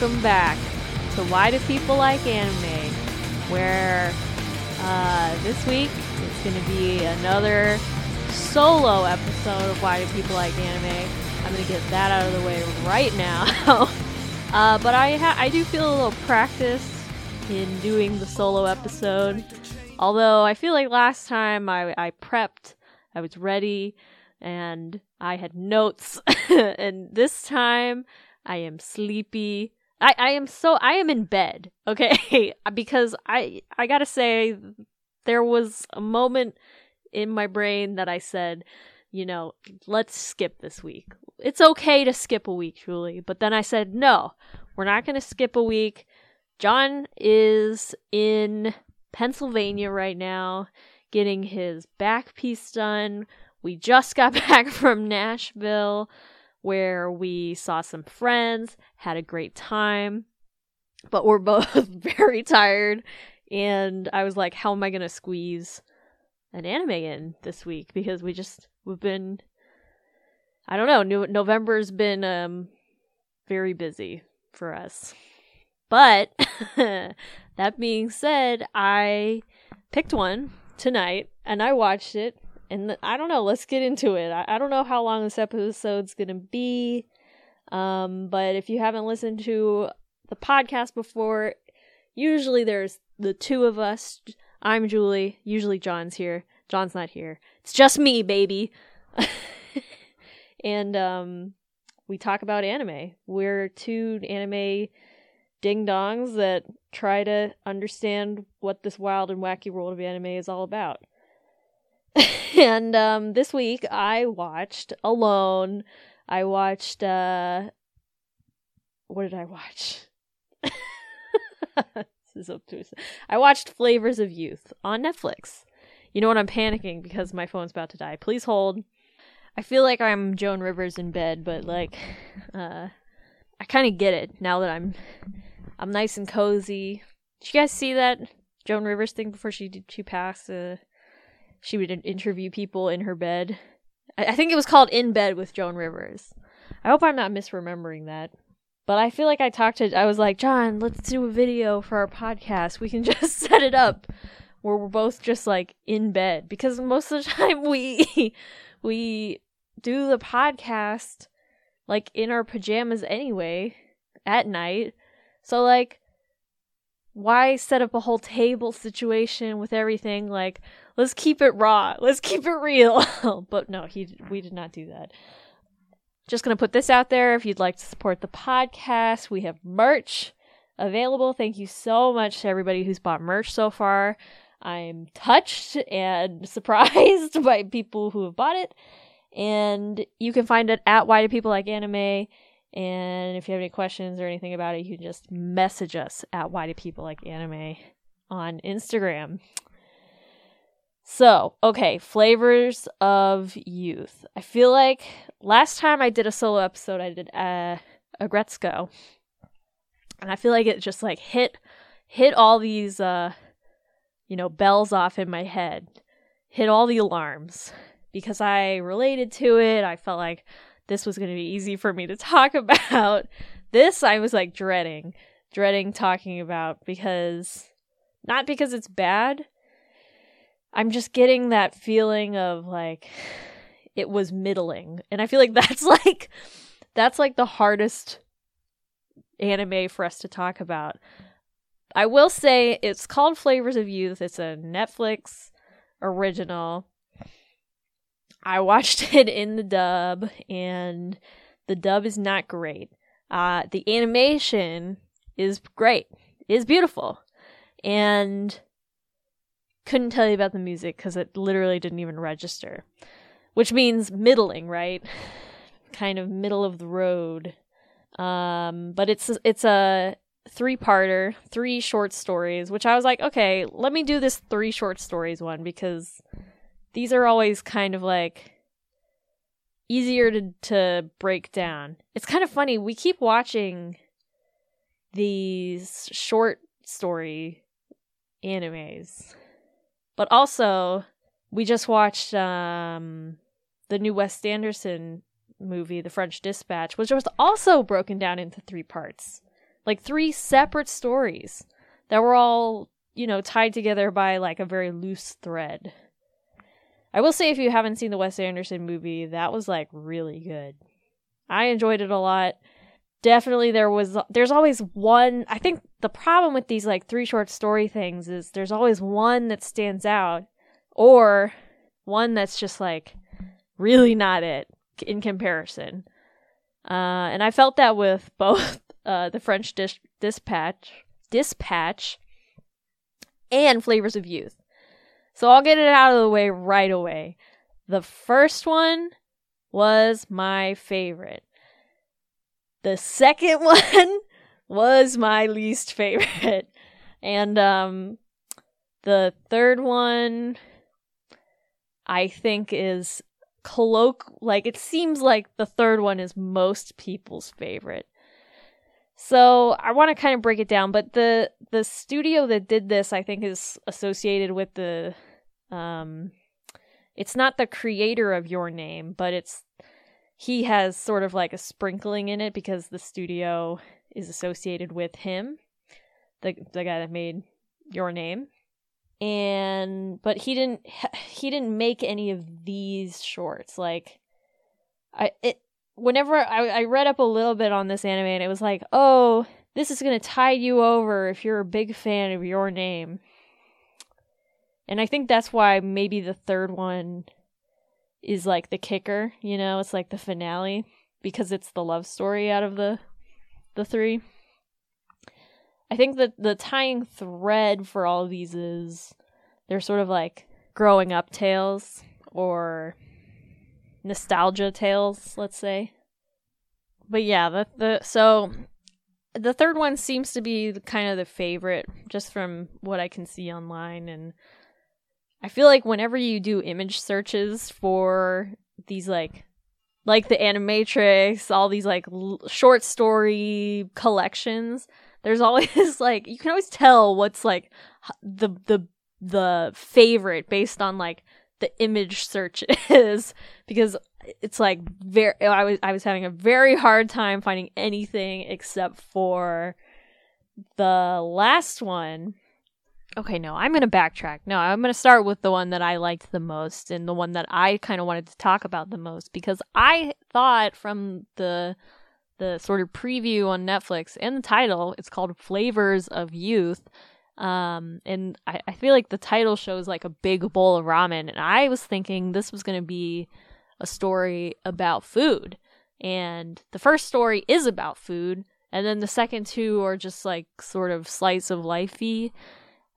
welcome back to Why Do People Like Anime, where this week it's going to be another solo episode of Why Do People Like Anime. I'm going to get that out of the way right now. But I do feel a little practiced in doing the solo episode, although I feel like last time I prepped, I was ready, and I had notes, and this time I am sleepy. I am in bed, okay? Because I gotta say, there was a moment in my brain that I said, you know, let's skip this week. It's okay to skip a week, Julie. But then I said, no, we're not gonna skip a week. John is in Pennsylvania right now getting his back piece done. We just got back from Nashville, where we saw some friends, had a great time, but we're both very tired, and I was like, how am I going to squeeze an anime in this week? Because we've been, I don't know, November's been very busy for us. But that being said, I picked one tonight, and I watched it. And I don't know, let's get into it. I don't know how long this episode's going to be, but if you haven't listened to the podcast before, usually there's the two of us. I'm Julie. Usually John's here. John's not here. It's just me, baby. And we talk about anime. We're two anime ding-dongs that try to understand what this wild and wacky world of anime is all about. And this week I watched Alone. I watched what did I watch? This is obtuse. I watched Flavors of Youth on Netflix. You know what? I'm panicking because my phone's about to die. Please hold. I feel like I'm Joan Rivers in bed, but like I kind of get it now that I'm nice and cozy. Did you guys see that Joan Rivers thing before she passed? She would interview people in her bed. I think it was called In Bed with Joan Rivers. I hope I'm not misremembering that. But I feel like I was like, John, let's do a video for our podcast. We can just set it up where we're both just like in bed. Because most of the time we do the podcast like in our pajamas anyway at night. So like, why set up a whole table situation with everything? Like, let's keep it raw. Let's keep it real. But no, we did not do that. Just going to put this out there. If you'd like to support the podcast, we have merch available. Thank you so much to everybody who's bought merch so far. I'm touched and surprised by people who have bought it. And you can find it at Why Do People Like Anime. And if you have any questions or anything about it, you can just message us at Why Do People Like Anime on Instagram. So, okay, Flavors of Youth. I feel like last time I did a solo episode, I did Aggretsuko. And I feel like it just like hit all these, bells off in my head. Hit all the alarms. Because I related to it, I felt like this was going to be easy for me to talk about. This I was like dreading talking about, because not because it's bad. I'm just getting that feeling of like it was middling. And I feel like that's like the hardest anime for us to talk about. I will say it's called Flavors of Youth. It's a Netflix original. I watched it in the dub, and the dub is not great. The animation is great. It is beautiful. And couldn't tell you about the music because it literally didn't even register. Which means middling, right? Kind of middle of the road. But it's a three-parter, 3 short stories, which I was like, okay, let me do this 3 short stories one, because these are always kind of like easier to break down. It's kind of funny. We keep watching these short story animes. But also, we just watched the new Wes Anderson movie, The French Dispatch, which was also broken down into 3 parts. Like three separate stories that were all, you know, tied together by like a very loose thread. I will say, if you haven't seen the Wes Anderson movie, that was like really good. I enjoyed it a lot. Definitely there's always one. I think the problem with these like three short story things is there's always one that stands out or one that's just like really not it in comparison. And I felt that with both The French Dispatch and Flavors of Youth. So I'll get it out of the way right away. The first one was my favorite. The second one was my least favorite. And the third one, I think, is it seems like the third one is most people's favorite. So I want to kind of break it down, but the studio that did this, I think, is associated with the, it's not the creator of Your Name, but he has sort of like a sprinkling in it because the studio is associated with him, the guy that made Your Name. But he didn't make any of these shorts. Like whenever I read up a little bit on this anime, and it was like, oh, this is going to tide you over if you're a big fan of Your Name. And I think that's why maybe the third one is like the kicker, you know? It's like the finale, because it's the love story out of the three. I think that the tying thread for all of these is they're sort of like growing up tales or nostalgia tales, let's say. But yeah, so the third one seems to be kind of the favorite, just from what I can see online. And I feel like whenever you do image searches for these like the Animatrix, all these like short story collections, there's always like, you can always tell what's like the favorite based on like the image search is, because it's like I was having a very hard time finding anything except for the last one. Okay, no, I'm going to backtrack. No, I'm going to start with the one that I liked the most and the one that I kind of wanted to talk about the most, because I thought from the sort of preview on Netflix and the title, it's called Flavors of Youth. And I feel like the title shows like a big bowl of ramen, and I was thinking this was going to be a story about food. And the first story is about food, and then the second two are just like sort of slice of lifey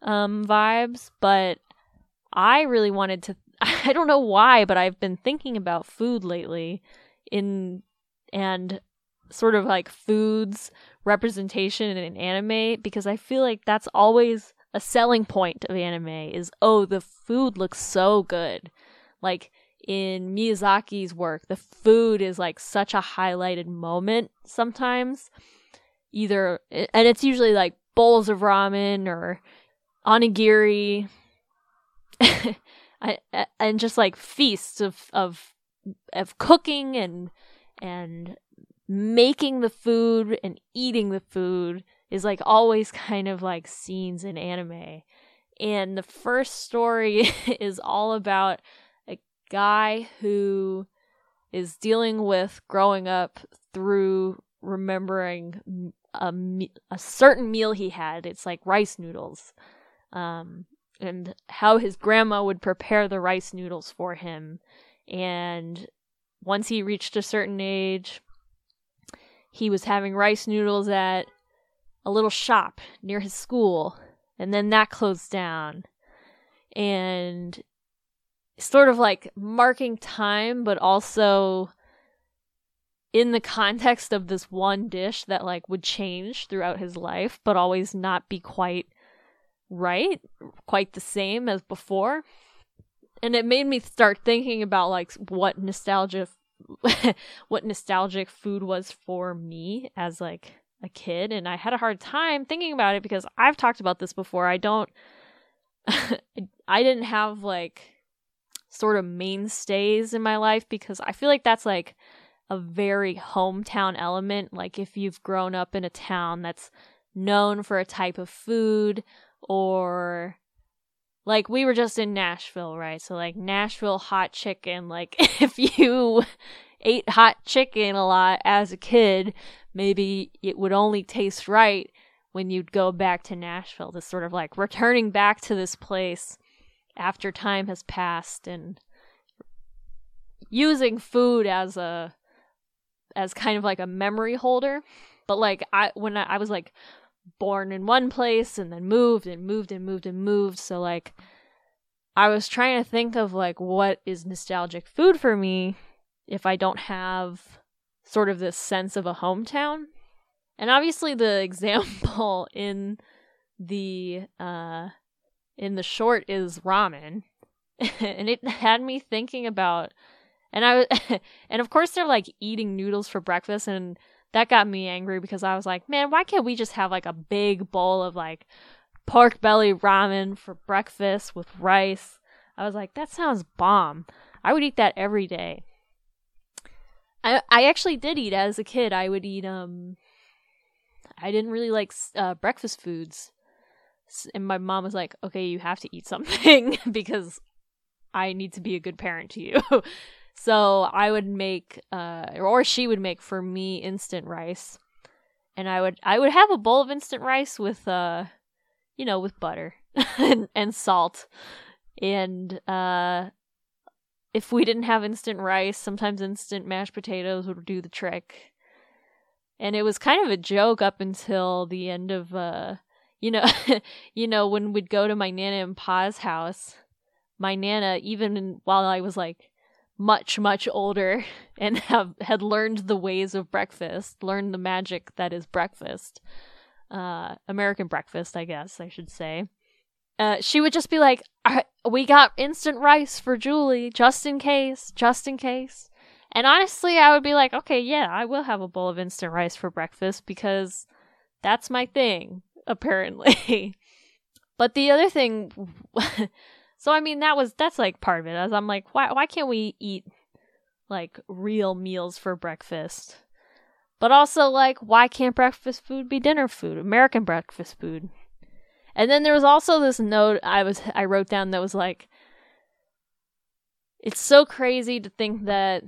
vibes. But I really wanted to, I don't know why, but I've been thinking about food lately and sort of like food's representation in anime, because I feel like that's always a selling point of anime is, oh, the food looks so good. Like in Miyazaki's work, the food is like such a highlighted moment sometimes, either, and it's usually like bowls of ramen or onigiri and just like feasts of cooking and making the food and eating the food is like always kind of like scenes in anime. And the first story is all about a guy who is dealing with growing up through remembering a certain meal he had. It's like rice noodles, and how his grandma would prepare the rice noodles for him. And once he reached a certain age, he was having rice noodles at a little shop near his school, and then that closed down. And sort of like marking time, but also in the context of this one dish that like would change throughout his life, but always not be quite right, quite the same as before. And it made me start thinking about like what nostalgic food was for me as like a kid. And I had a hard time thinking about it because I've talked about this before. I didn't have like sort of mainstays in my life, because I feel like that's like a very hometown element. Like if you've grown up in a town that's known for a type of food, or like we were just in Nashville, right? So like Nashville hot chicken, like if you ate hot chicken a lot as a kid, maybe it would only taste right when you'd go back to Nashville. This sort of like returning back to this place after time has passed and using food as a kind of like a memory holder. But like when I was like born in one place and then moved. So like I was trying to think of like what is nostalgic food for me if I don't have sort of this sense of a hometown. And obviously the example in the short is ramen. And it had me thinking about, and of course they're like eating noodles for breakfast, and that got me angry because I was like, man, why can't we just have like a big bowl of like pork belly ramen for breakfast with rice? I was like, that sounds bomb. I would eat that every day. I actually did eat as a kid. I would eat, I didn't really like breakfast foods. And my mom was like, okay, you have to eat something because I need to be a good parent to you. So I would make, or she would make for me instant rice, and I would have a bowl of instant rice with, with butter and salt. And if we didn't have instant rice, sometimes instant mashed potatoes would do the trick. And it was kind of a joke up until the end of, when we'd go to my Nana and Pa's house. My Nana, even while I was like much, much older and had learned the ways of breakfast, learned the magic that is breakfast, American breakfast, I guess I should say. She would just be like, we got instant rice for Julie, just in case. And honestly, I would be like, okay, yeah, I will have a bowl of instant rice for breakfast because that's my thing, apparently. But the other thing... So, I mean, that's like part of it. As I'm like, why can't we eat like real meals for breakfast? But also like, why can't breakfast food be dinner food? American breakfast food. And then there was also this note I wrote down that was like, it's so crazy to think that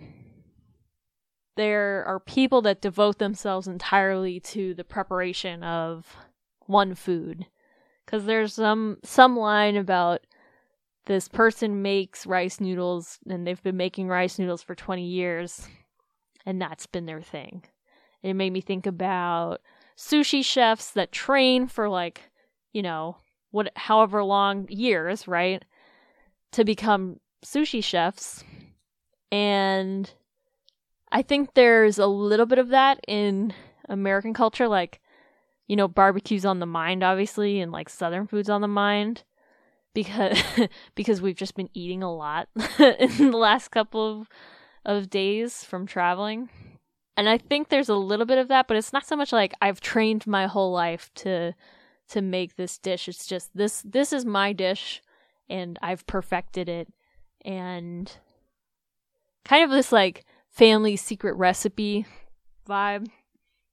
there are people that devote themselves entirely to the preparation of one food. Because there's some line about this person makes rice noodles and they've been making rice noodles for 20 years and that's been their thing. It made me think about sushi chefs that train for like, however long years, right? To become sushi chefs. And I think there's a little bit of that in American culture, like, barbecue's on the mind, obviously, and like Southern food's on the mind. Because we've just been eating a lot in the last couple of days from traveling. And I think there's a little bit of that, but it's not so much like I've trained my whole life to make this dish. It's just this is my dish and I've perfected it. And kind of this like family secret recipe vibe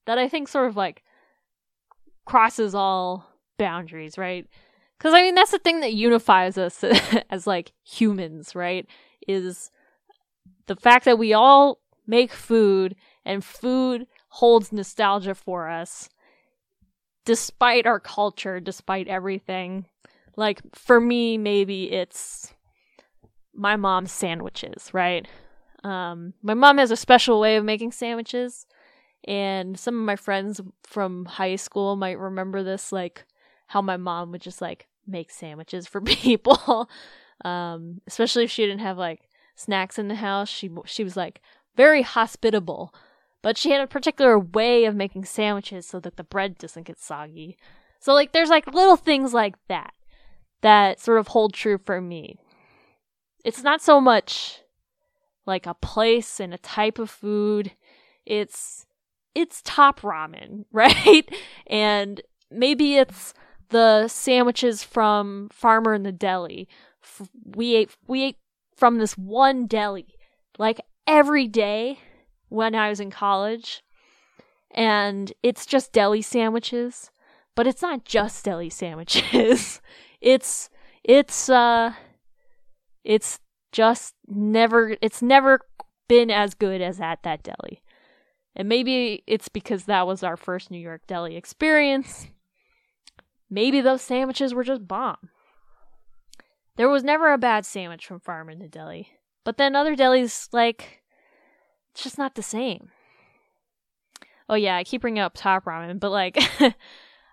that I think sort of like crosses all boundaries, right? Because, I mean, that's the thing that unifies us as, like, humans, right? Is the fact that we all make food, and food holds nostalgia for us, despite our culture, despite everything. Like, for me, maybe it's my mom's sandwiches, right? My mom has a special way of making sandwiches, and some of my friends from high school might remember this, like, how my mom would just like make sandwiches for people, especially if she didn't have like snacks in the house. She was like very hospitable, but she had a particular way of making sandwiches so that the bread doesn't get soggy. So like there's like little things like that sort of hold true for me. It's not so much like a place and a type of food. It's top ramen, right? And maybe it's the sandwiches from Farmer in the Deli. We ate from this one deli like every day when I was in college. And it's just deli sandwiches. But it's not just deli sandwiches. It's just never, it's never been as good as at that deli. And maybe it's because that was our first New York deli experience. Maybe those sandwiches were just bomb. There was never a bad sandwich from Farming to Deli. But then other delis, like, it's just not the same. Oh yeah, I keep bringing up Top Ramen, but like,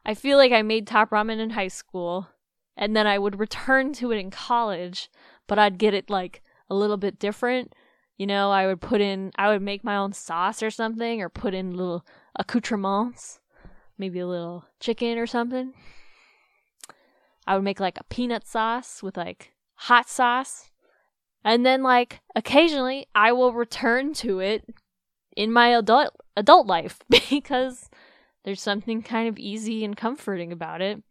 I feel like I made Top Ramen in high school, and then I would return to it in college, but I'd get it like a little bit different. You know, I would make my own sauce or something, or put in little accoutrements, maybe a little chicken or something. I would make like a peanut sauce with like hot sauce. And then like occasionally I will return to it in my adult life because there's something kind of easy and comforting about it.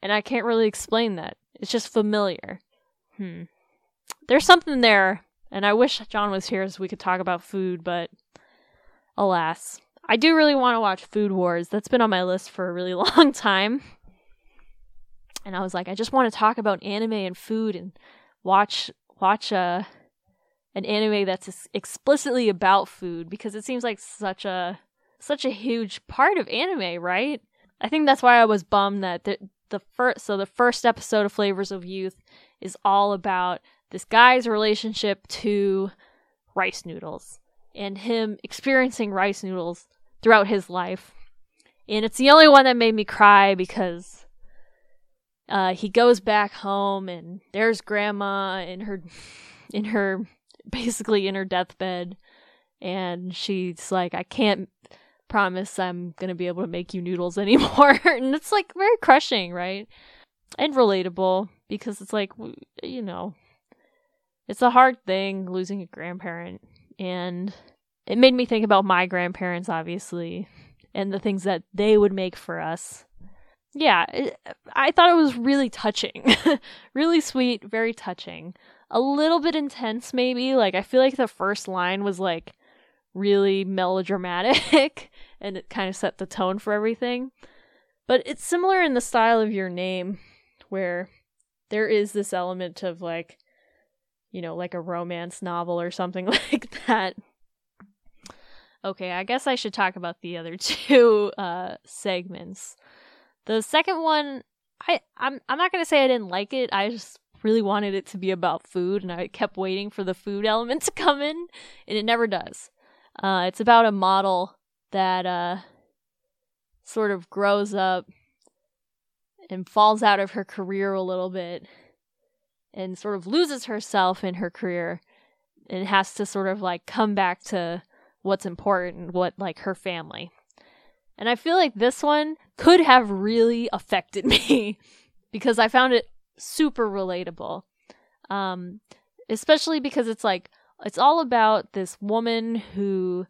And I can't really explain that. It's just familiar. There's something there. And I wish John was here so we could talk about food, but alas. I do really want to watch Food Wars. That's been on my list for a really long time. And I was like, I just want to talk about anime and food and watch an anime that's explicitly about food, because it seems like such a huge part of anime, right? I think that's why I was bummed that the first episode of Flavors of Youth is all about this guy's relationship to rice noodles and him experiencing rice noodles throughout his life. And it's the only one that made me cry because he goes back home and there's grandma in her basically in her deathbed, and she's like, I can't promise I'm gonna be able to make you noodles anymore. And it's like very crushing, right? And relatable, because it's like, you know, it's a hard thing losing a grandparent, and it made me think about my grandparents, obviously, and the things that they would make for us. Yeah, I thought it was really touching. Really sweet, very touching. A little bit intense, maybe. Like, I feel like the first line was, like, really melodramatic, and it kind of set the tone for everything. But it's similar in the style of Your Name, where there is this element of, like, you know, like a romance novel or something like that. Okay, I guess I should talk about the other two segments. The second one, I'm not going to say I didn't like it. I just really wanted it to be about food, and I kept waiting for the food element to come in, and it never does. It's about a model that sort of grows up and falls out of her career a little bit and sort of loses herself in her career and has to sort of like come back to what's important, what like her family. And I feel like this one could have really affected me because I found it super relatable. Especially because it's like, it's all about this woman who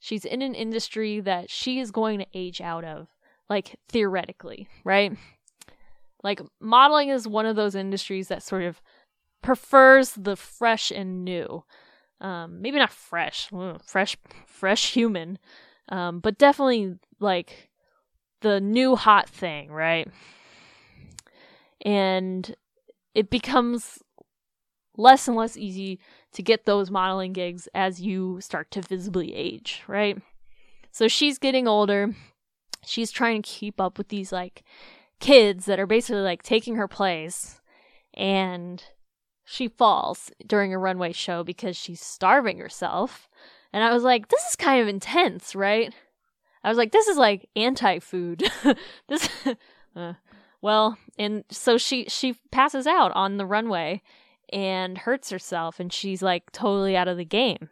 she's in an industry that she is going to age out of, like theoretically, right? Like modeling is one of those industries that sort of prefers the fresh and new. Maybe not fresh human, but definitely like the new hot thing, right? And it becomes less and less easy to get those modeling gigs as you start to visibly age, right? So she's getting older. She's trying to keep up with these like kids that are basically like taking her place, and she falls during a runway show because she's starving herself. And I was like, this is kind of intense, right? I was like, this is like anti-food. Well, and so she passes out on the runway and hurts herself, and she's like totally out of the game.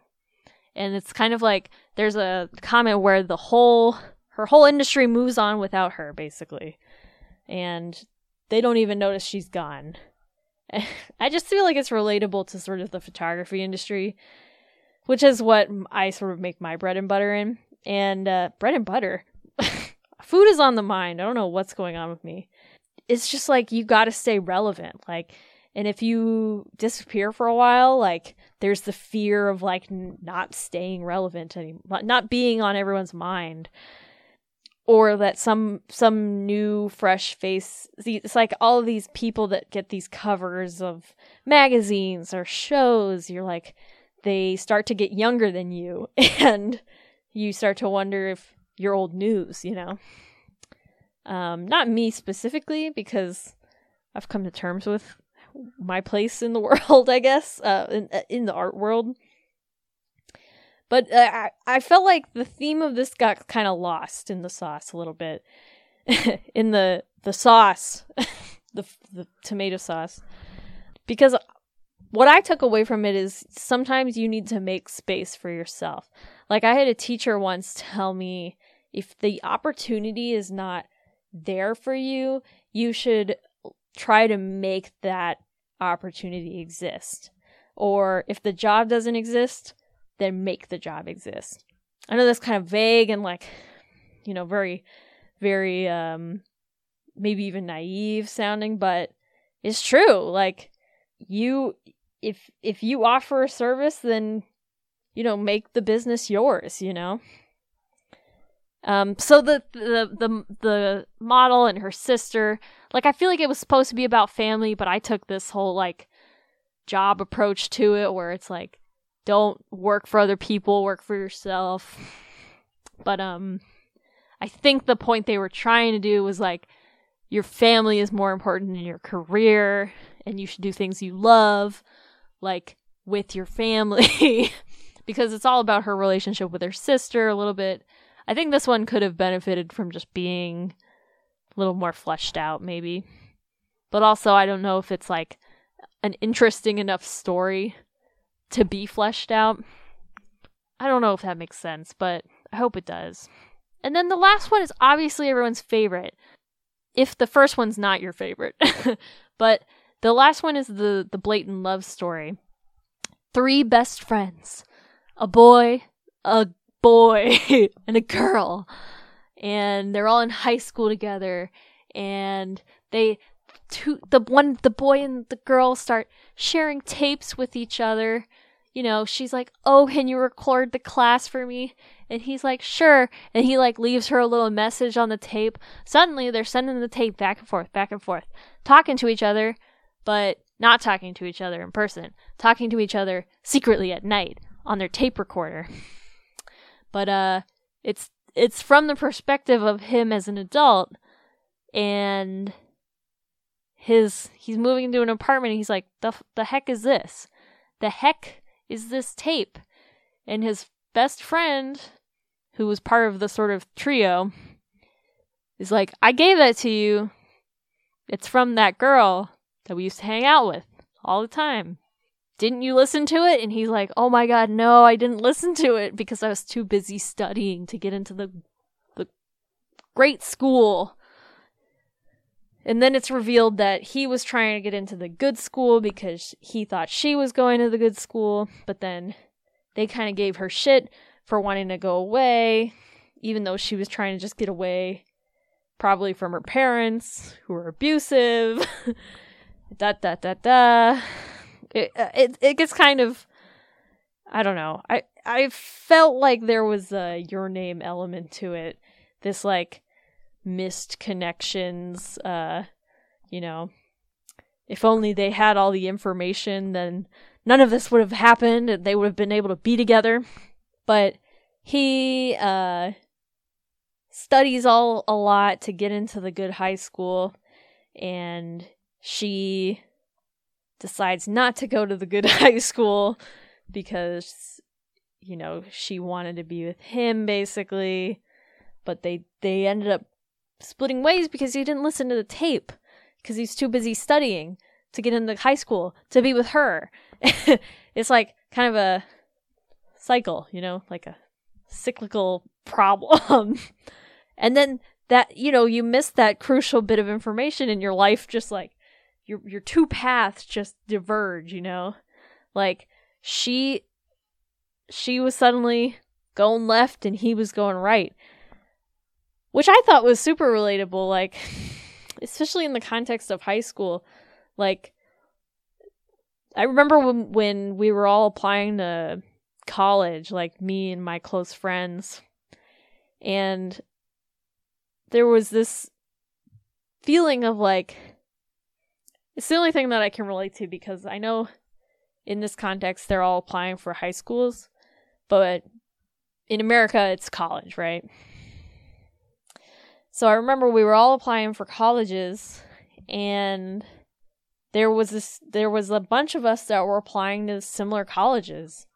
And it's kind of like there's a comment where her whole industry moves on without her, basically. And they don't even notice she's gone. I just feel like it's relatable to sort of the photography industry, which is what I sort of make my bread and butter in. And bread and butter. Food is on the mind. I don't know what's going on with me. It's just like you got to stay relevant. Like And if you disappear for a while, like, there's the fear of, like, not staying relevant anymore, not being on everyone's mind. Or that some new, fresh face... It's like all of these people that get these covers of magazines or shows. You're like, they start to get younger than you. And you start to wonder if you're old news, you know? Not me specifically, because I've come to terms with my place in the world, I guess. In the art world. But I felt like the theme of this got kind of lost in the sauce a little bit. In the sauce. the tomato sauce. Because what I took away from it is sometimes you need to make space for yourself. Like, I had a teacher once tell me, if the opportunity is not there for you, you should try to make that opportunity exist. Or if the job doesn't exist... then make the job exist. I know that's kind of vague and, like, you know, very, very, maybe even naive sounding, but it's true. Like, you, if you offer a service, then, you know, make the business yours, you know? So the model and her sister, like, I feel like it was supposed to be about family, but I took this whole, like, job approach to it where it's like, don't work for other people, work for yourself. But I think the point they were trying to do was, like, your family is more important than your career, and you should do things you love, like, with your family. Because it's all about her relationship with her sister a little bit. I think this one could have benefited from just being a little more fleshed out, maybe. But also, I don't know if it's, like, an interesting enough story to be fleshed out. I don't know if that makes sense, but I hope it does. And then the last one is obviously everyone's favorite, if the first one's not your favorite. But the last one is the blatant love story. Three best friends. A boy, and a girl. And they're all in high school together. And the boy and the girl start sharing tapes with each other. You know, she's like, "Oh, can you record the class for me?" And he's like, "Sure." And he, like, leaves her a little message on the tape. Suddenly, they're sending the tape back and forth, talking to each other, but not talking to each other in person. Talking to each other secretly at night on their tape recorder. But it's from the perspective of him as an adult, and he's moving into an apartment, and he's like, the heck is this? The heck is this tape? And his best friend, who was part of the sort of trio, is like, "I gave that to you. It's from that girl that we used to hang out with all the time. Didn't you listen to it?" And he's like, "Oh my god, no, I didn't listen to it because I was too busy studying to get into the great school." And then it's revealed that he was trying to get into the good school because he thought she was going to the good school. But then they kind of gave her shit for wanting to go away, even though she was trying to just get away, probably from her parents, who were abusive. It gets kind of, I don't know. I felt like there was a Your Name element to it. This, like, missed connections, you know, if only they had all the information, then none of this would have happened and they would have been able to be together. But he studies a lot to get into the good high school, and she decides not to go to the good high school because, you know, she wanted to be with him, basically. But they ended up splitting ways because he didn't listen to the tape, because he's too busy studying to get into high school to be with her. It's like kind of a cycle, you know, like a cyclical problem. And then that, you know, you miss that crucial bit of information in your life, just like your two paths just diverge, you know, like she was suddenly going left and he was going right. Which I thought was super relatable, like, especially in the context of high school. Like, I remember when we were all applying to college, like me and my close friends, and there was this feeling of like, it's the only thing that I can relate to, because I know in this context they're all applying for high schools, but in America it's college, right? So I remember we were all applying for colleges, and there was a bunch of us that were applying to similar colleges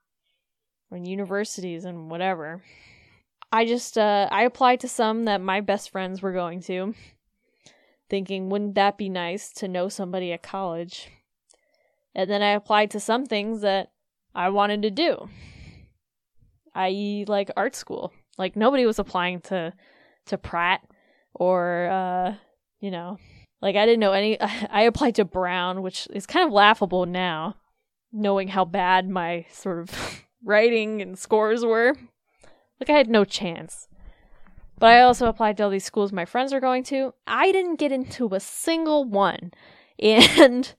and universities and whatever. I just I applied to some that my best friends were going to, thinking, wouldn't that be nice to know somebody at college? And then I applied to some things that I wanted to do, i.e. like art school. Like, nobody was applying to Pratt or, you know, like, I didn't know any. I applied to Brown, which is kind of laughable now, knowing how bad my sort of writing and scores were. Like, I had no chance. But I also applied to all these schools my friends are going to. I didn't get into a single one. And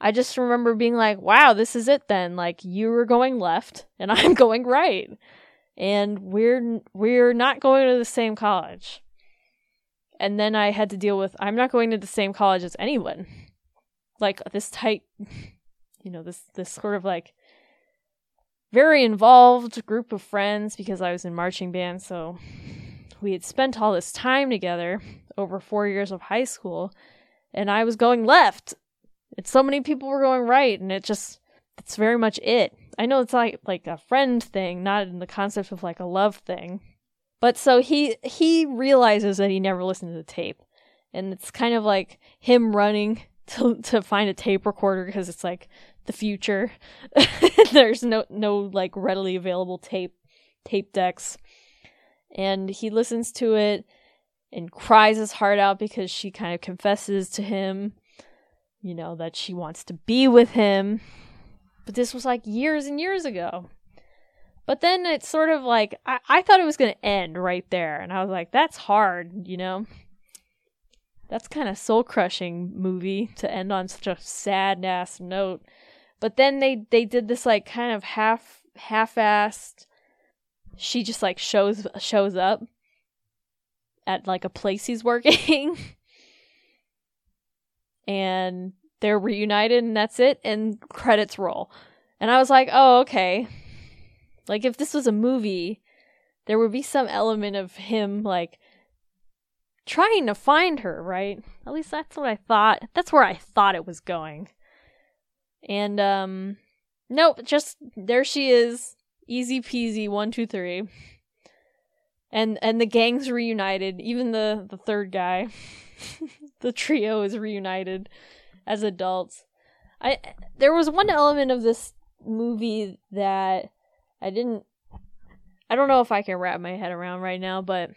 I just remember being like, wow, this is it then. Like, you were going left and I'm going right. And we're not going to the same college. And then I had to deal with, I'm not going to the same college as anyone. Like, this tight, you know, this sort of like very involved group of friends, because I was in marching band, so we had spent all this time together over 4 years of high school, and I was going left, and so many people were going right, and it's very much it. I know it's like a friend thing, not in the concept of like a love thing. But so he realizes that he never listened to the tape, and it's kind of like him running to find a tape recorder, because it's like the future. There's no like readily available tape decks. And he listens to it and cries his heart out, because she kind of confesses to him, you know, that she wants to be with him. But this was like years and years ago. But then it's sort of like, I thought it was going to end right there. And I was like, that's hard, you know? That's kind of soul-crushing movie to end on such a sad-ass note. But then they did this like kind of half-assed... She just like shows up at like a place he's working, and they're reunited, and that's it, and credits roll. And I was like, oh, okay. Like, if this was a movie, there would be some element of him like trying to find her, right? At least that's what I thought. That's where I thought it was going. And nope, just there she is. Easy peasy, 1, 2, 3. And the gang's reunited. Even the third guy. The trio is reunited as adults. There was one element of this movie that I don't know if I can wrap my head around right now, but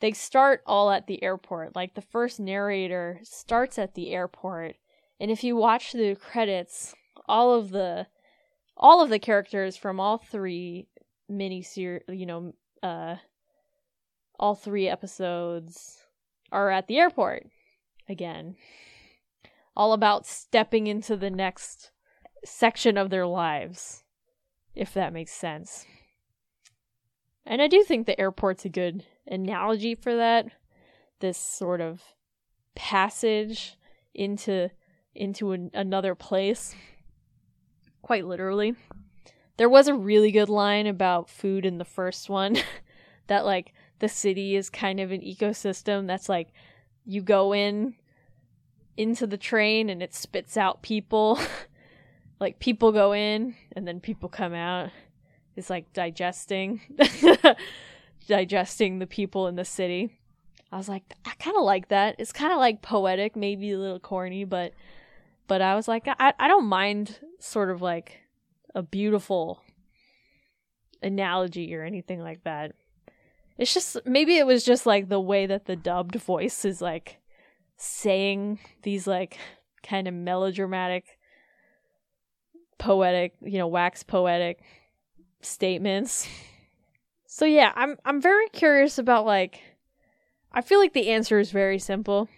they start all at the airport. Like, the first narrator starts at the airport. And if you watch the credits, all of the characters from all three all three episodes are at the airport again. All about stepping into the next section of their lives, if that makes sense. And I do think the airport's a good analogy for that. This sort of passage into another place. Quite literally. There was a really good line about food in the first one that like the city is kind of an ecosystem that's like you go into the train and it spits out people. Like, people go in and then people come out. It's like digesting the people in the city. I was like, I kind of like that. It's kind of like poetic, maybe a little corny, But I was like, I don't mind sort of like a beautiful analogy or anything like that. It's just, maybe it was just like the way that the dubbed voice is like saying these like kind of melodramatic, poetic, you know, wax poetic statements. So yeah, I'm very curious about like, I feel like the answer is very simple,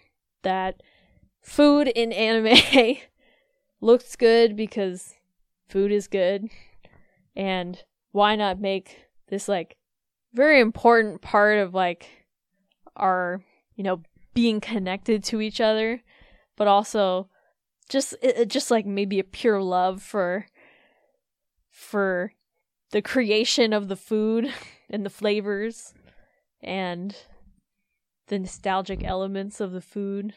that food in anime looks good because food is good, and why not make this, like, very important part of, like, our, you know, being connected to each other, but also just like maybe a pure love for the creation of the food and the flavors and the nostalgic elements of the food.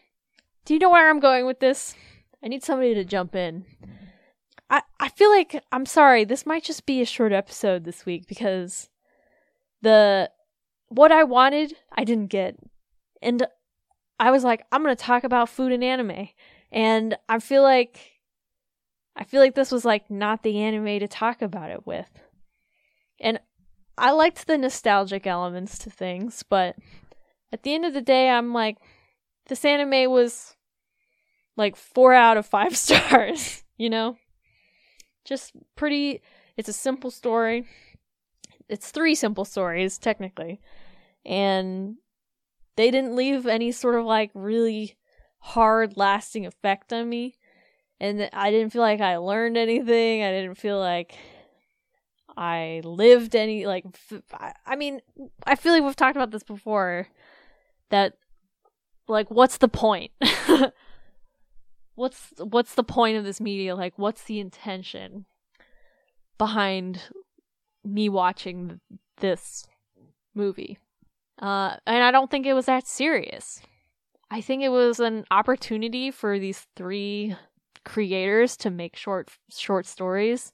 Do you know where I'm going with this? I need somebody to jump in. I feel like, I'm sorry, this might just be a short episode this week because what I wanted, I didn't get. And I was like, I'm going to talk about food and anime. And I feel like this was, like, not the anime to talk about it with. And I liked the nostalgic elements to things, but at the end of the day, I'm like, this anime was, like, 4 out of 5 stars, you know? Just pretty, it's a simple story. It's 3 simple stories, technically. And they didn't leave any sort of, like, really hard, lasting effect on me. And I didn't feel like I learned anything. I didn't feel like I lived any, like, I mean, I feel like we've talked about this before, that, like, what's the point? What's the point of this media? Like, what's the intention behind me watching this movie? And I don't think it was that serious. I think it was an opportunity for these 3 creators to make short stories,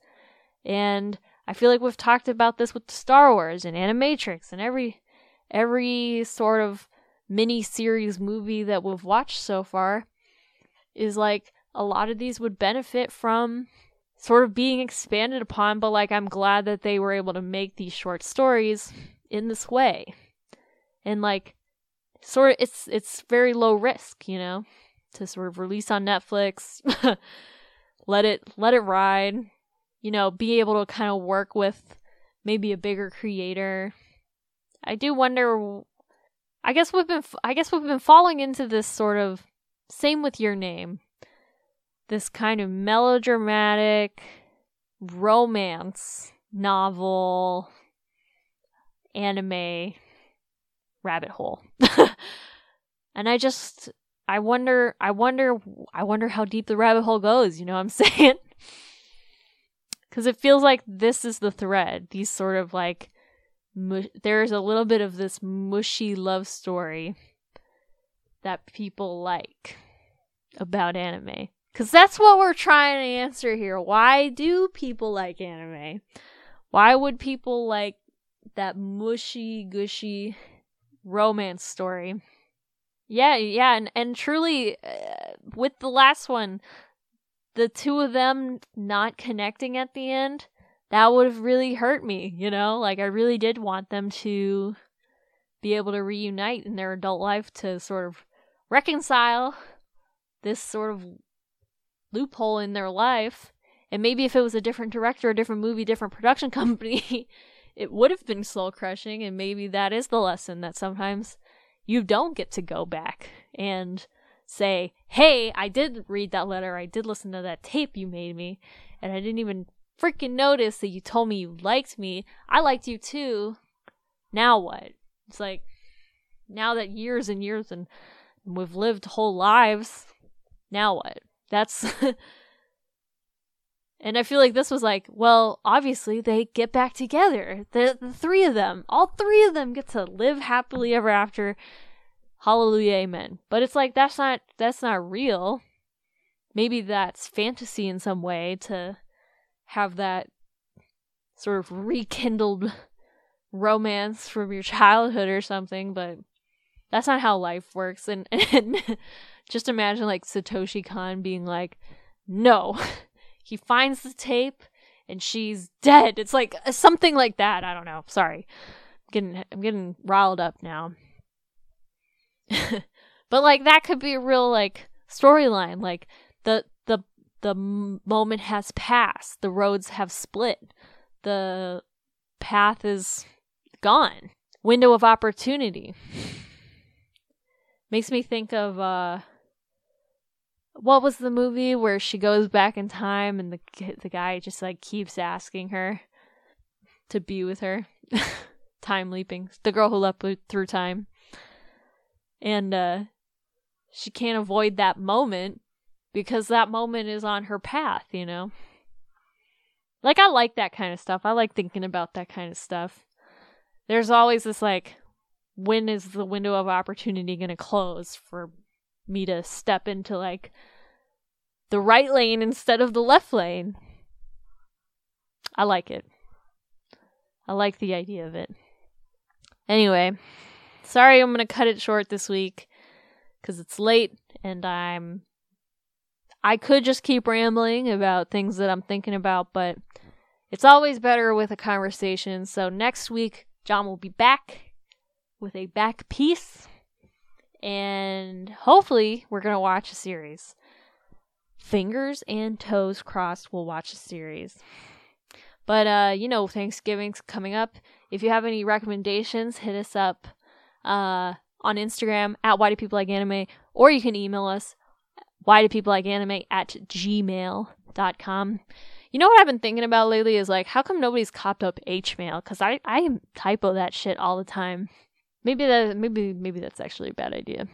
and I feel like we've talked about this with Star Wars and Animatrix and every sort of mini series movie that we've watched so far is, like, a lot of these would benefit from sort of being expanded upon, but, like, I'm glad that they were able to make these short stories in this way. And, like, sort of it's very low risk, you know, to sort of release on Netflix, let it ride, you know, be able to kind of work with maybe a bigger creator. I do wonder, I guess we've been falling into this sort of, same with Your Name, this kind of melodramatic romance novel anime rabbit hole. And I wonder how deep the rabbit hole goes, you know what I'm saying? Because it feels like this is the thread. These sort of, like, there's a little bit of this mushy love story that people like about anime. Because that's what we're trying to answer here. Why do people like anime? Why would people like that mushy, gushy romance story? Yeah, and truly, with the last one, the 2 of them not connecting at the end, that would have really hurt me, you know? Like, I really did want them to be able to reunite in their adult life to sort of reconcile this sort of loophole in their life. And maybe if it was a different director, a different movie, different production company, it would have been soul-crushing, and maybe that is the lesson, that sometimes you don't get to go back and say, hey, I did read that letter, I did listen to that tape you made me, and I didn't even freaking notice that you told me you liked me. I liked you too. Now what? It's like, now that years and years and we've lived whole lives, now what? That's... And I feel like this was like, well, obviously they get back together. The 3 of them, all 3 of them get to live happily ever after. Hallelujah, amen. But it's like, that's not real. Maybe that's fantasy in some way, to have that sort of rekindled romance from your childhood or something, but that's not how life works. And just imagine, like, Satoshi Kon being like, no. He finds the tape, and she's dead. It's like something like that. I don't know. Sorry, I'm getting riled up now. But, like, that could be a real, like, storyline. Like, the moment has passed. The roads have split. The path is gone. Window of opportunity. Makes me think of what was the movie where she goes back in time and the guy just like keeps asking her to be with her? Time leaping. The Girl Who Leapt Through Time. And she can't avoid that moment because that moment is on her path, you know? Like, I like that kind of stuff. I like thinking about that kind of stuff. There's always this, like, when is the window of opportunity going to close for me to step into, like, the right lane instead of the left lane? I like it. I like the idea of it. Anyway, sorry I'm going to cut it short this week because it's late and I could just keep rambling about things that I'm thinking about, but it's always better with a conversation. So next week, John will be back with a back piece, and hopefully we're going to watch a series. Fingers and toes crossed we'll watch a series. But, you know, Thanksgiving's coming up. If you have any recommendations, hit us up on Instagram at WhyDoPeopleLikeAnime, or you can email us whydopeoplelikeanime@gmail.com. You know what I've been thinking about lately is, like, how come nobody's copped up Hmail? Because I typo that shit all the time. Maybe that's actually a bad idea.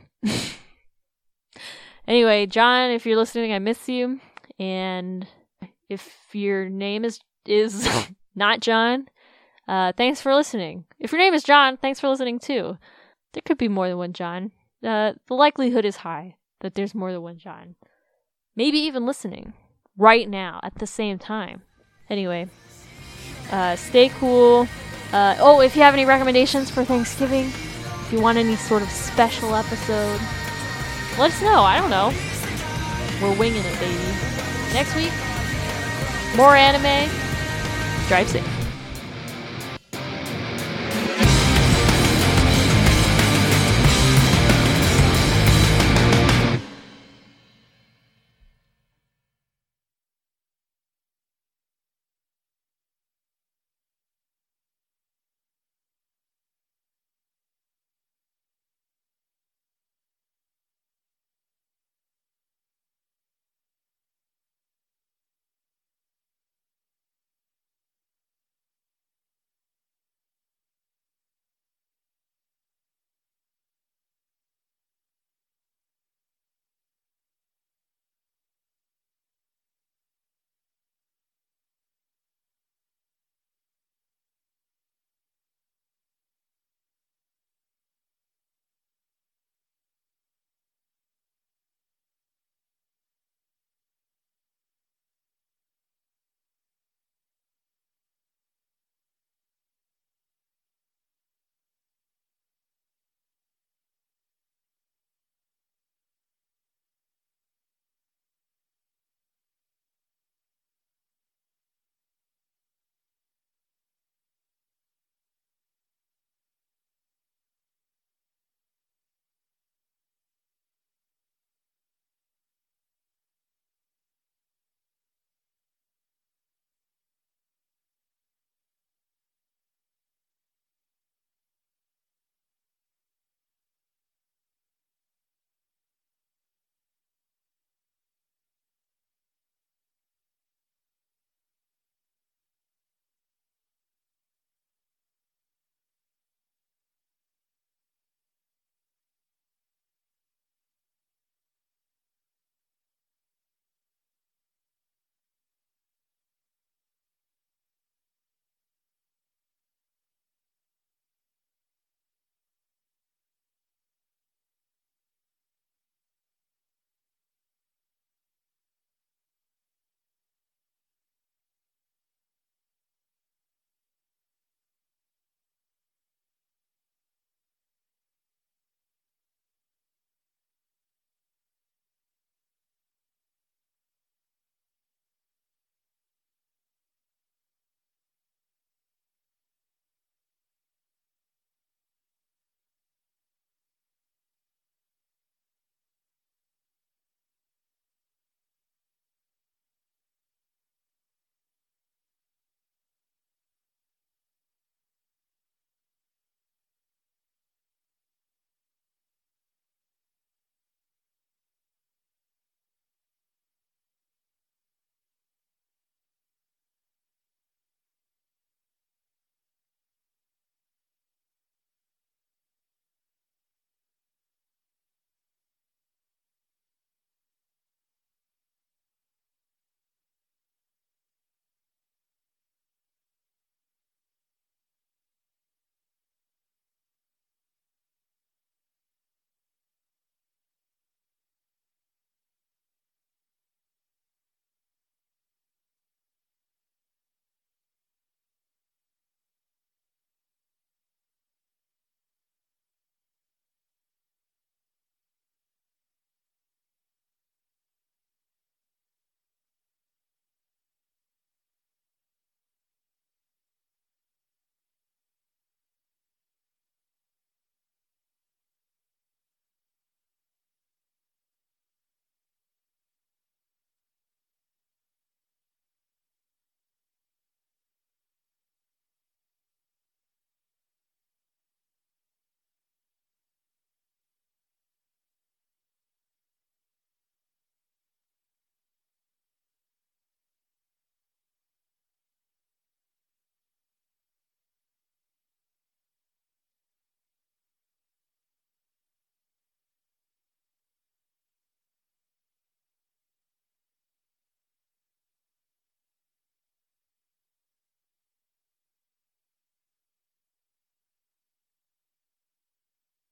Anyway, John, if you're listening, I miss you. And if your name is not John, thanks for listening. If your name is John, thanks for listening too. There could be more than one John. The likelihood is high that there's more than one John. Maybe even listening right now at the same time. Anyway, stay cool. If you have any recommendations for Thanksgiving, if you want any sort of special episode, let us know. I don't know. We're winging it, baby. Next week, more anime. Drive safe.